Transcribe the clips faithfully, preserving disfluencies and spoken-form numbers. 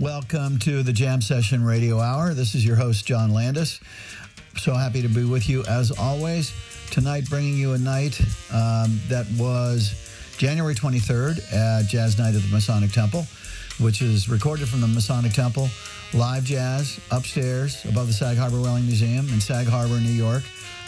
Welcome to the Jam Session Radio Hour. This is your host, John Landis. So happy to be with you as always. Tonight, bringing you a night um, that was January twenty-third at Jazz Night at the Masonic Temple, which is recorded from the Masonic Temple. Live jazz upstairs above the Sag Harbor Whaling Museum in Sag Harbor, New York,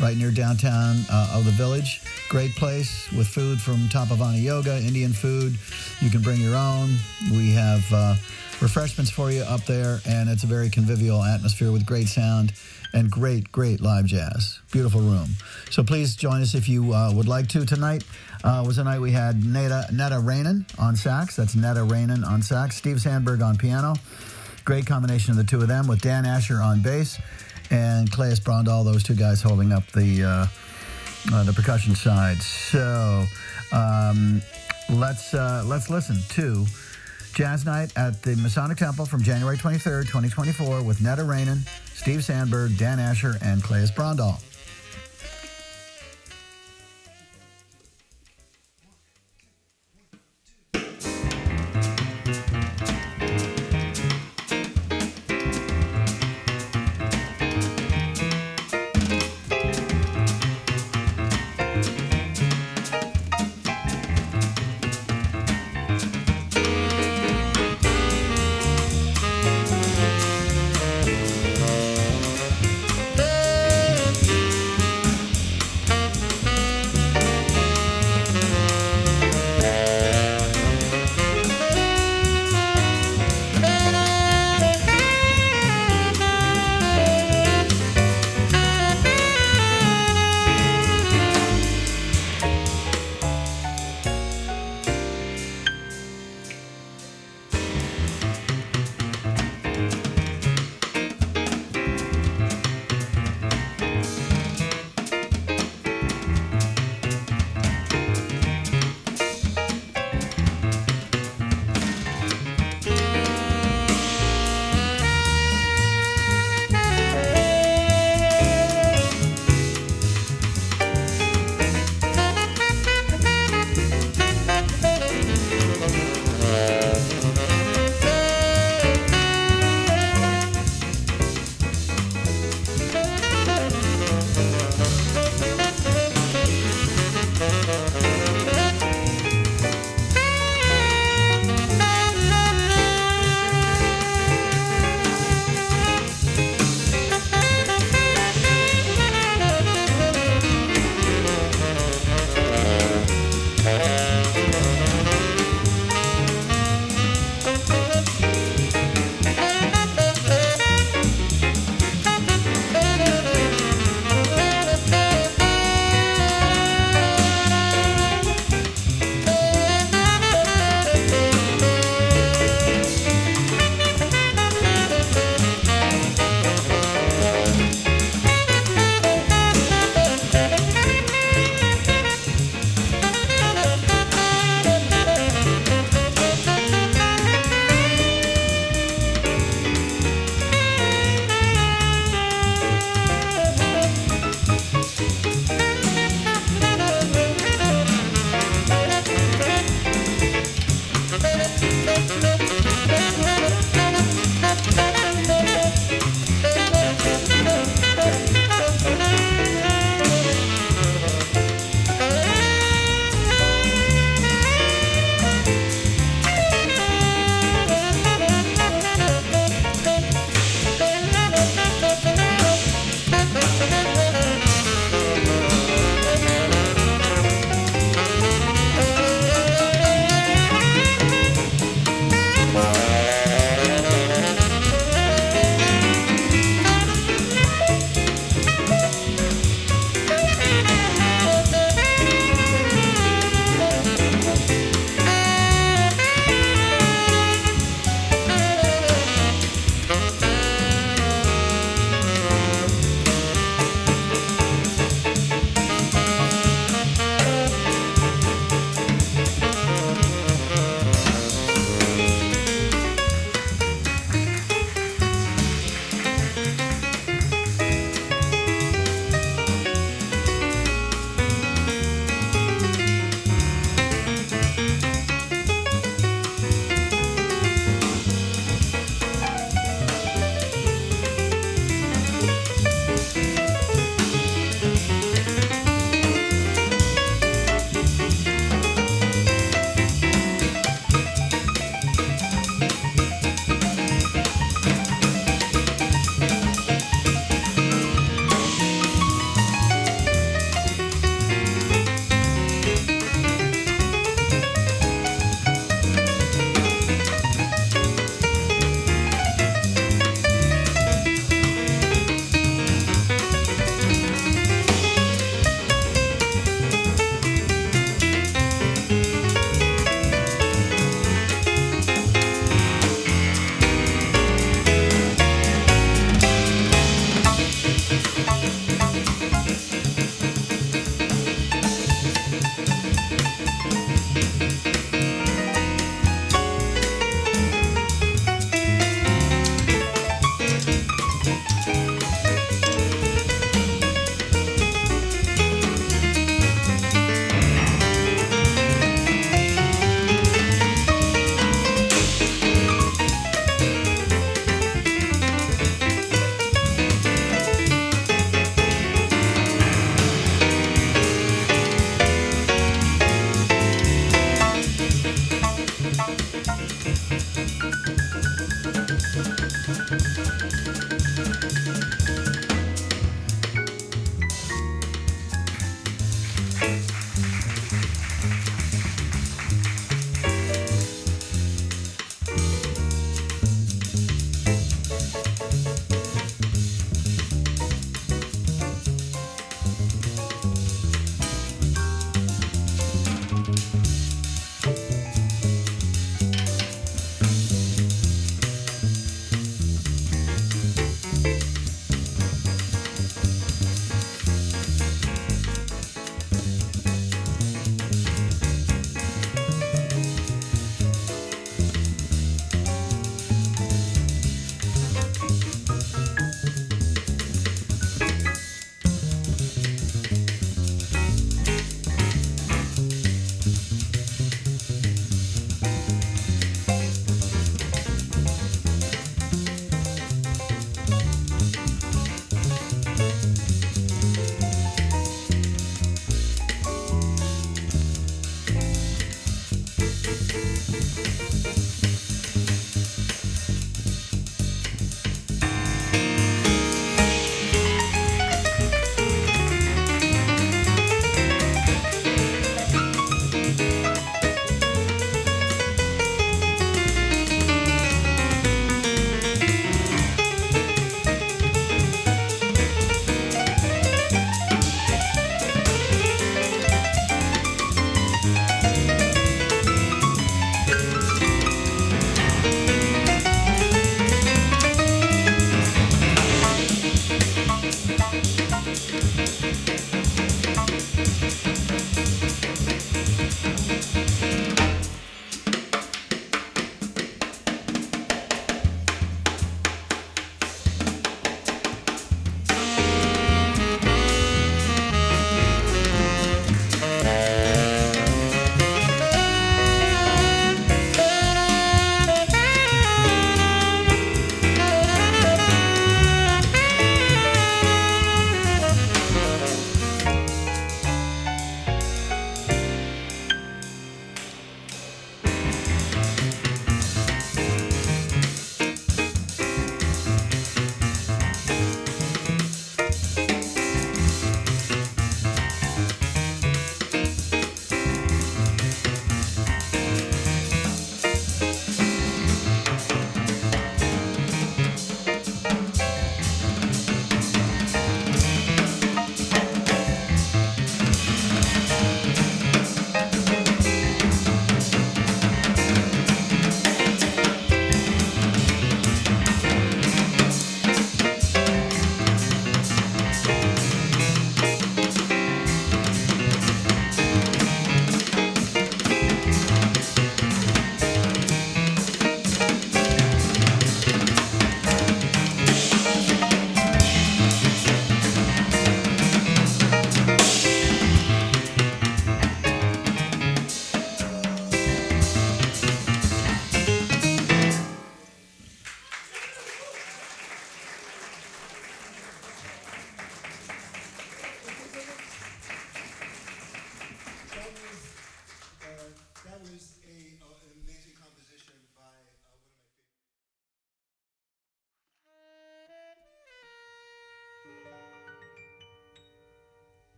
right near downtown uh, of the village. Great place with food from Tapovana Yoga, Indian food. You can bring your own. We have uh, refreshments for you up there, and it's a very convivial atmosphere with great sound and great, great live jazz. Beautiful room. So please join us if you uh, would like to. Tonight uh, was a night we had Neta, Neta Raanan on sax. That's Neta Raanan on sax. Steve Sandberg on piano. Great combination of the two of them with Dan Asher on bass and Claes Brondal, those two guys holding up the uh, uh, the percussion side. So um, let's uh, let's listen to Jazz Night at the Masonic Temple from January twenty-third, twenty twenty-four with Neta Raanan, Steve Sandberg, Dan Asher, and Claes Brondal. Thank you.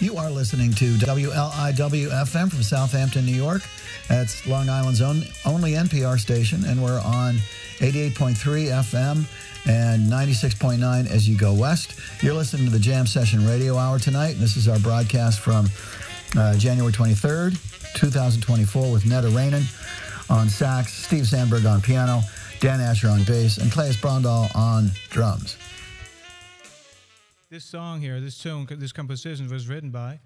You are listening to W L I W F M from Southampton, New York. That's Long Island's own, only N P R station, and we're on eighty-eight point three F M and ninety-six point nine as you go west. You're listening to the Jam Session Radio Hour tonight, and this is our broadcast from uh, January twenty-third, twenty twenty-four, with Neta Raanan on sax, Steve Sandberg on piano, Dan Asher on bass, and Claes Brondal on drums. This song here, this tune, this composition was written by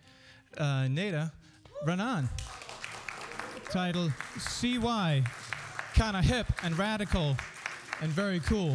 uh, Neta Raanan, titled C Y, kinda hip and radical and very cool.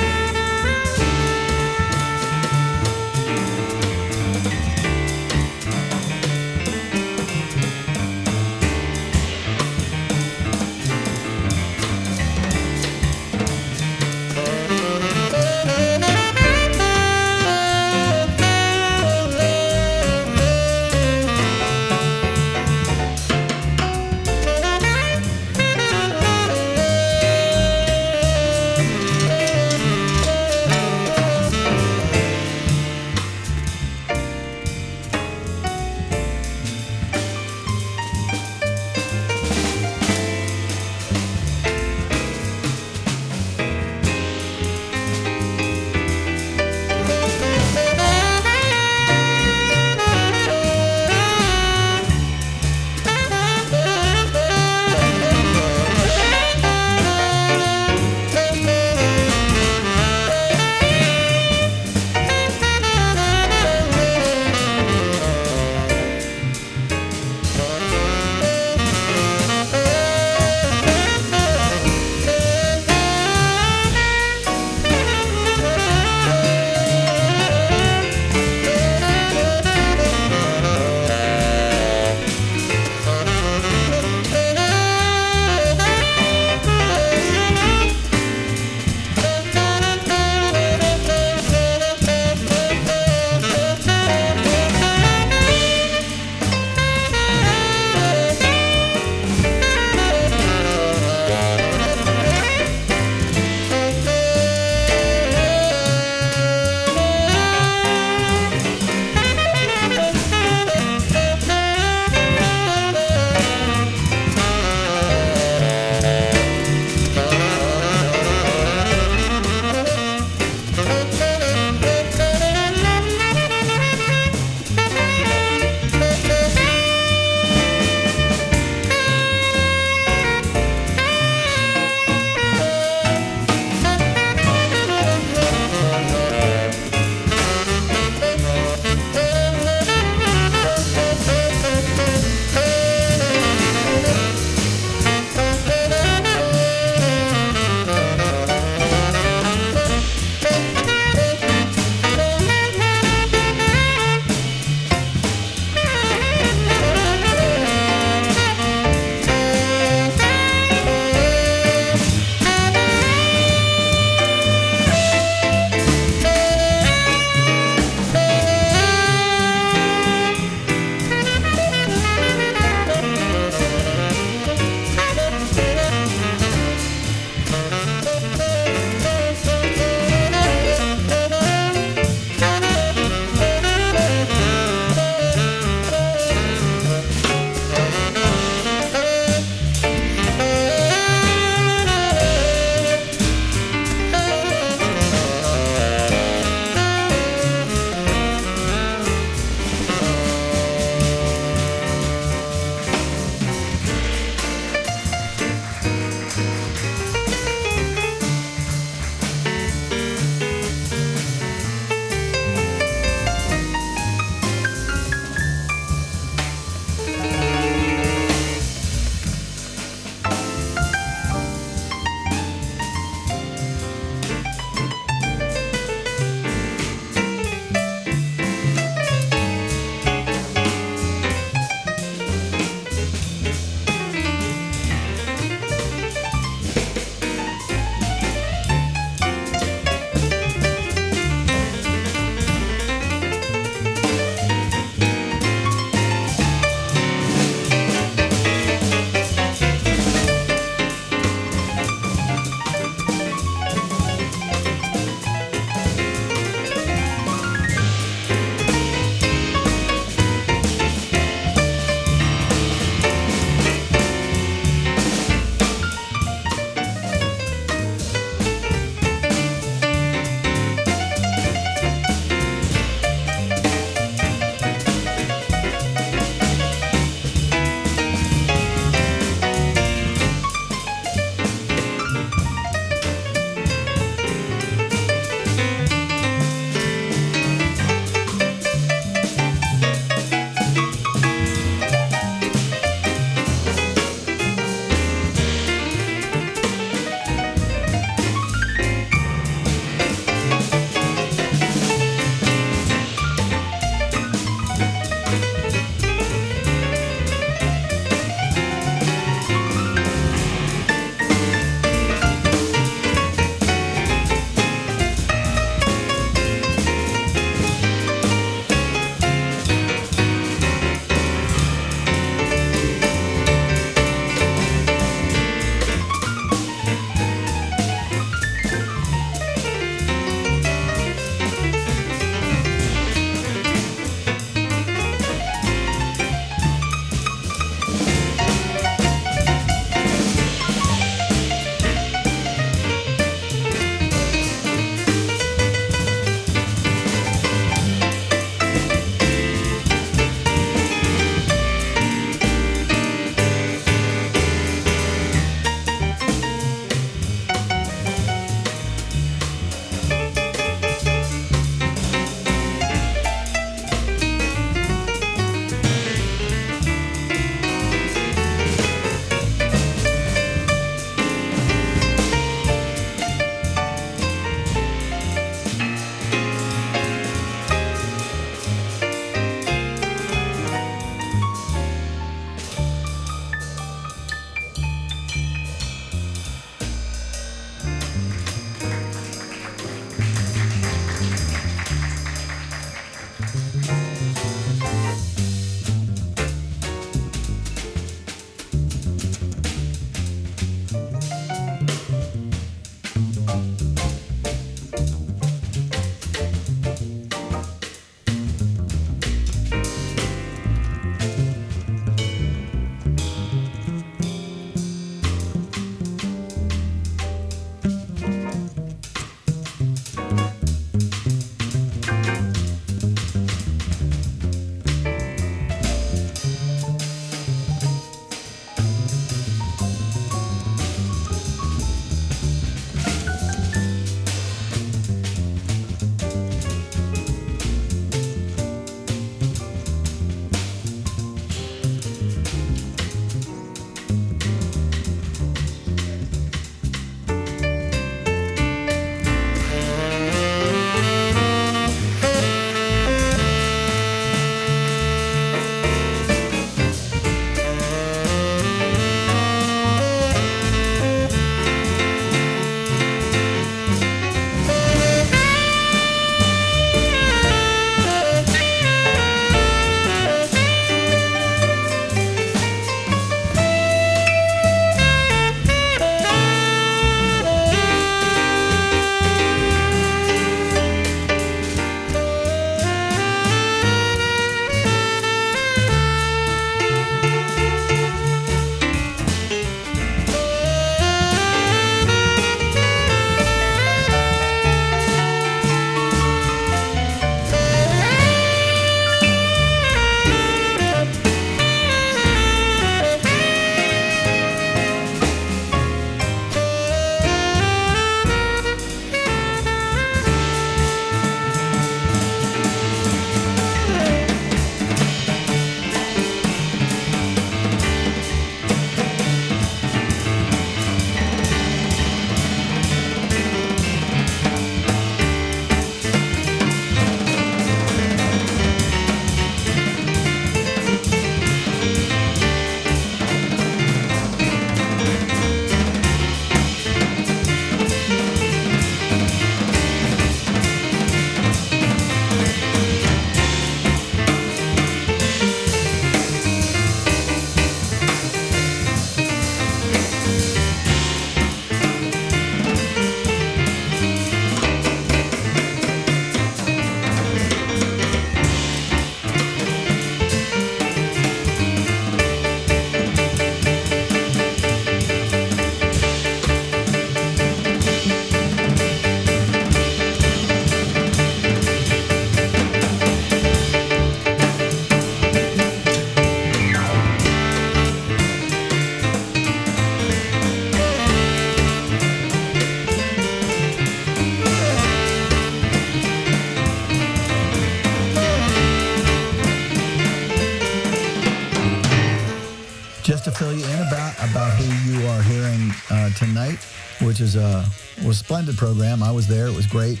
night, which is a, was a splendid program. I was there. It was great.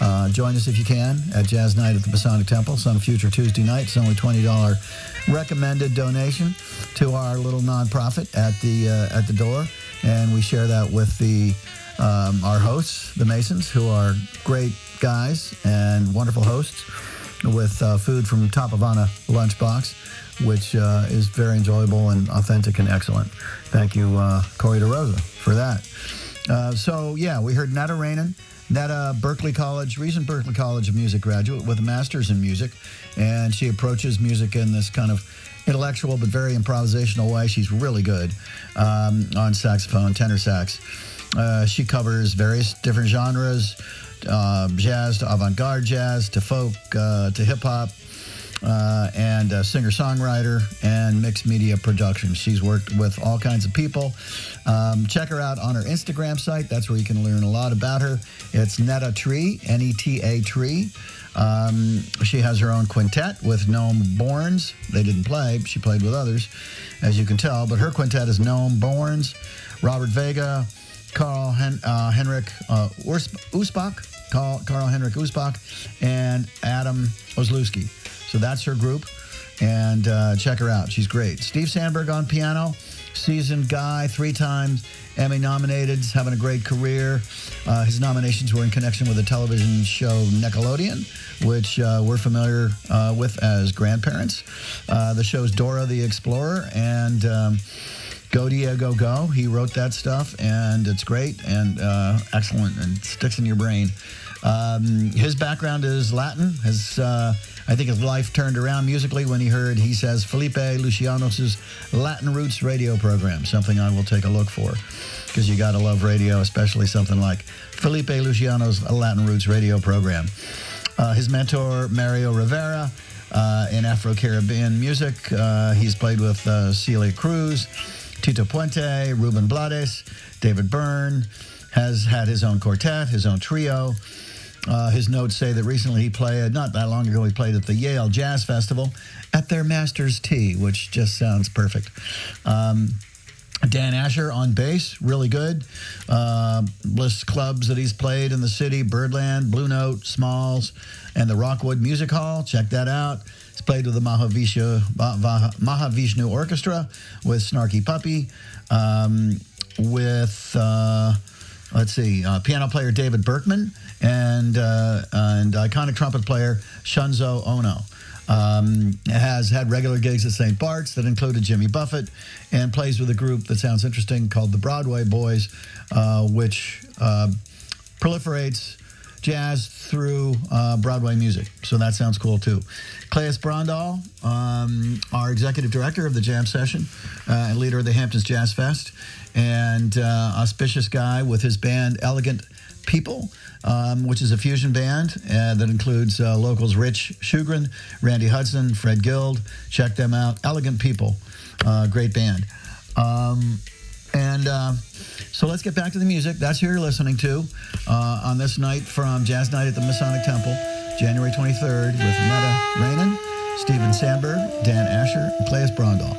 Uh, join us if you can at Jazz Night at the Masonic Temple. It's on a future Tuesday night. It's only twenty dollars recommended donation to our little nonprofit at the uh, at the door, and we share that with the um, our hosts, the Masons, who are great guys and wonderful hosts, with uh, food from Tapovana Lunchbox, which uh, is very enjoyable and authentic and excellent. Thank you, uh, Corey DeRosa, for that. Uh, so yeah, we heard Neta Raanan. Neta, Berklee College, recent Berklee College of Music graduate with a master's in music, and she approaches music in this kind of intellectual but very improvisational way. She's really good um, on saxophone, tenor sax. Uh, she covers various different genres, uh, jazz to avant-garde jazz to folk uh, to hip-hop, uh, and a singer-songwriter and mixed media production. She's worked with all kinds of people. Um, check her out on her Instagram site. That's where you can learn a lot about her. It's Neta Tree, N E T A Tree. Um, she has her own quintet with Noam Bournes. They didn't play. She played with others, as you can tell. But her quintet is Noam Bournes, Robert Vega, Carl Hen- uh, Henrik uh, Usbach, Carl, Carl Henrik Usbach, and Adam Oslewski. So that's her group, and uh, check her out. She's great. Steve Sandberg on piano, seasoned guy, three times Emmy nominated, having a great career. Uh, his nominations were in connection with the television show Nickelodeon, which uh, we're familiar uh, with as grandparents. Uh, the show's Dora the Explorer and um, Go Diego Go. He wrote that stuff, and it's great and uh, excellent and sticks in your brain. Um, his background is Latin. His, uh, I think his life turned around musically when he heard, he says, Felipe Lucianos' Latin Roots radio program, something I will take a look for, because you got to love radio, especially something like Felipe Lucianos' Latin Roots radio program. Uh, his mentor, Mario Rivera, uh, in Afro-Caribbean music. Uh, he's played with uh, Celia Cruz, Tito Puente, Ruben Blades, David Byrne, has had his own quartet, his own trio. Uh, his notes say that recently he played, not that long ago, he played at the Yale Jazz Festival at their Master's Tea, which just sounds perfect. Um, Dan Asher on bass, really good. Uh, lists clubs that he's played in the city, Birdland, Blue Note, Smalls, and the Rockwood Music Hall. Check that out. He's played with the Mahavishnu, Mahavishnu Orchestra, with Snarky Puppy, um, with... Uh, Let's see, uh, piano player David Berkman and uh, and iconic trumpet player Shunzo Ono. Um, has had regular gigs at Saint Bart's that included Jimmy Buffett, and plays with a group that sounds interesting called the Broadway Boys, uh, which uh, proliferates jazz through uh, Broadway music. So that sounds cool, too. Claes Brondal, um, our executive director of the Jam Session uh, and leader of the Hamptons Jazz Fest, and uh, auspicious guy with his band Elegant People, um, which is a fusion band uh, that includes uh, locals Rich Shugren, Randy Hudson, Fred Guild. Check them out. Elegant People, uh, great band. Um, and... Uh, So let's get back to the music. That's who you're listening to uh, on this night from Jazz Night at the Masonic Temple, January twenty-third, with Neta Raanan, Steven Sandberg, Dan Asher, and Claes Brondal.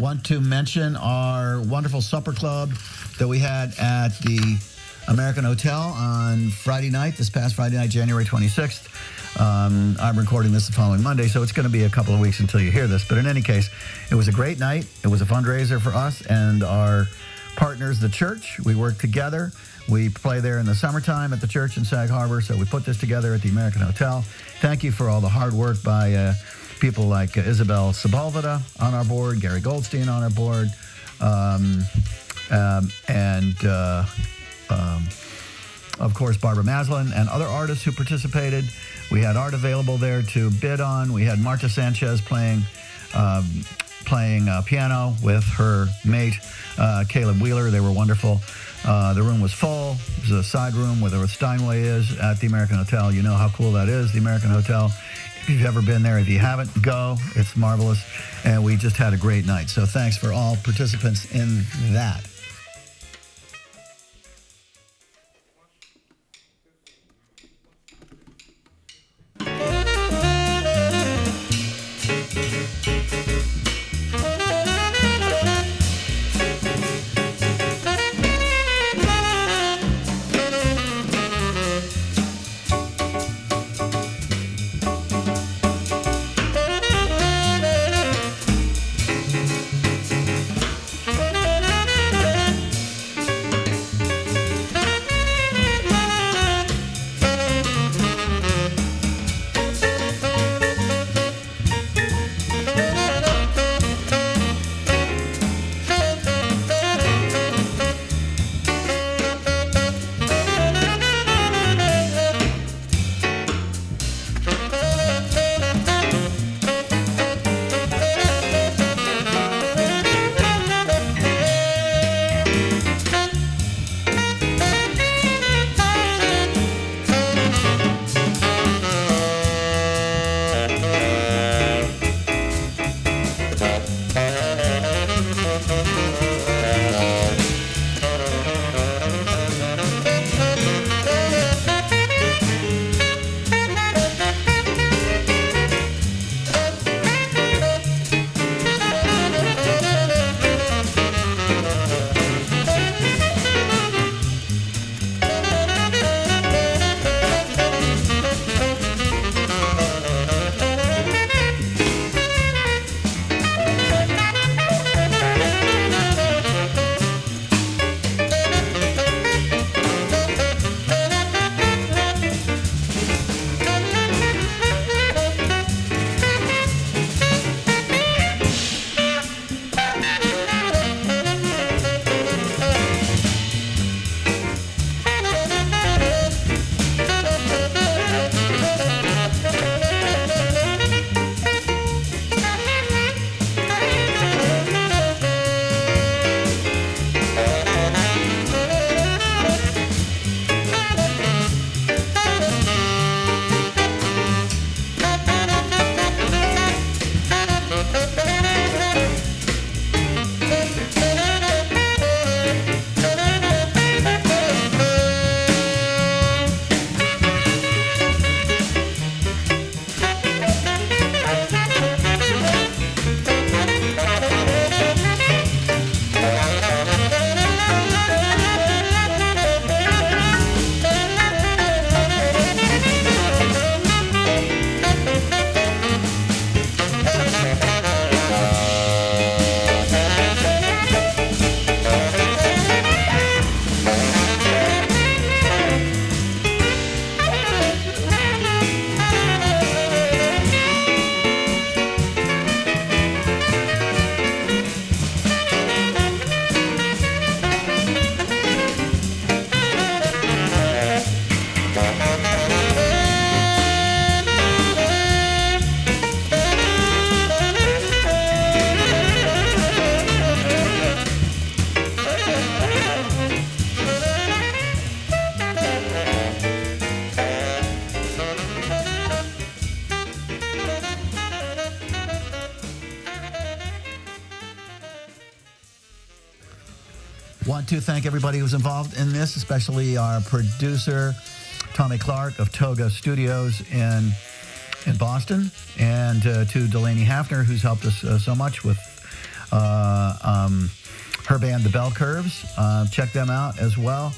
want to mention our wonderful supper club that we had at the American Hotel on Friday night, this past Friday night, January twenty-sixth. Um, I'm recording this the following Monday, so it's going to be a couple of weeks until you hear this. But in any case, it was a great night. It was a fundraiser for us and our partners, the church. We work together. We play there in the summertime at the church in Sag Harbor, so we put this together at the American Hotel. Thank you for all the hard work by uh, people like uh, Isabel Sepulveda on our board, Gary Goldstein on our board, um, um, and... Uh, Um, of course, Barbara Maslin and other artists who participated. We had art available there to bid on. We had Marta Sanchez playing um, playing uh, piano with her mate, uh, Caleb Wheeler. They were wonderful. Uh, the room was full. It was a side room where the Steinway is at the American Hotel. You know how cool that is, the American Hotel. If you've ever been there, if you haven't, go. It's marvelous. And we just had a great night. So thanks for all participants in that. To thank everybody who's involved in this, especially our producer, Tommy Clark of Toga Studios in in Boston, and uh, to Delaney Hafner, who's helped us uh, so much with uh, um, her band, The Bell Curves. Uh, check them out as well.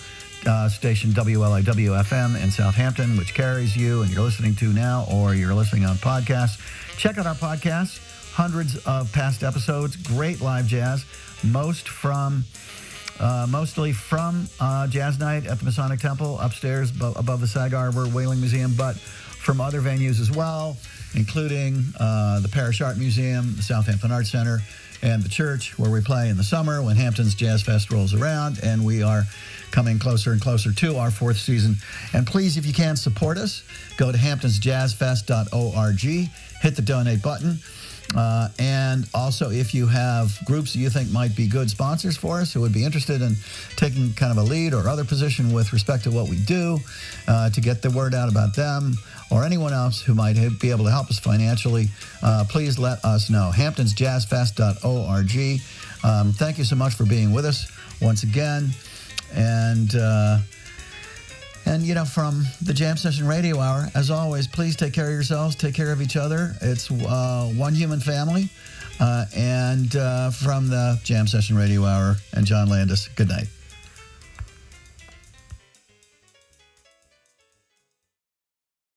Uh, station W L I W F M in Southampton, which carries you and you're listening to now, or you're listening on podcasts. Check out our podcasts. Hundreds of past episodes, great live jazz, most from, uh, mostly from uh, Jazz Night at the Masonic Temple upstairs bo- above the Sag Harbor Whaling Museum, but from other venues as well, including uh, the Parish Art Museum, the Southampton Arts Center, and the church where we play in the summer when Hampton's Jazz Fest rolls around, and we are coming closer and closer to our fourth season. And please, if you can, support us. Go to hamptons jazz fest dot org, hit the donate button. Uh, and also, if you have groups that you think might be good sponsors for us who would be interested in taking kind of a lead or other position with respect to what we do, uh, to get the word out about them or anyone else who might be able to help us financially, uh, please let us know. hamptons jazz fest dot org. Um, thank you so much for being with us once again. And... Uh, And, you know, from the Jam Session Radio Hour, as always, please take care of yourselves, take care of each other. It's uh, one human family. Uh, and uh, from the Jam Session Radio Hour and John Landis, good night.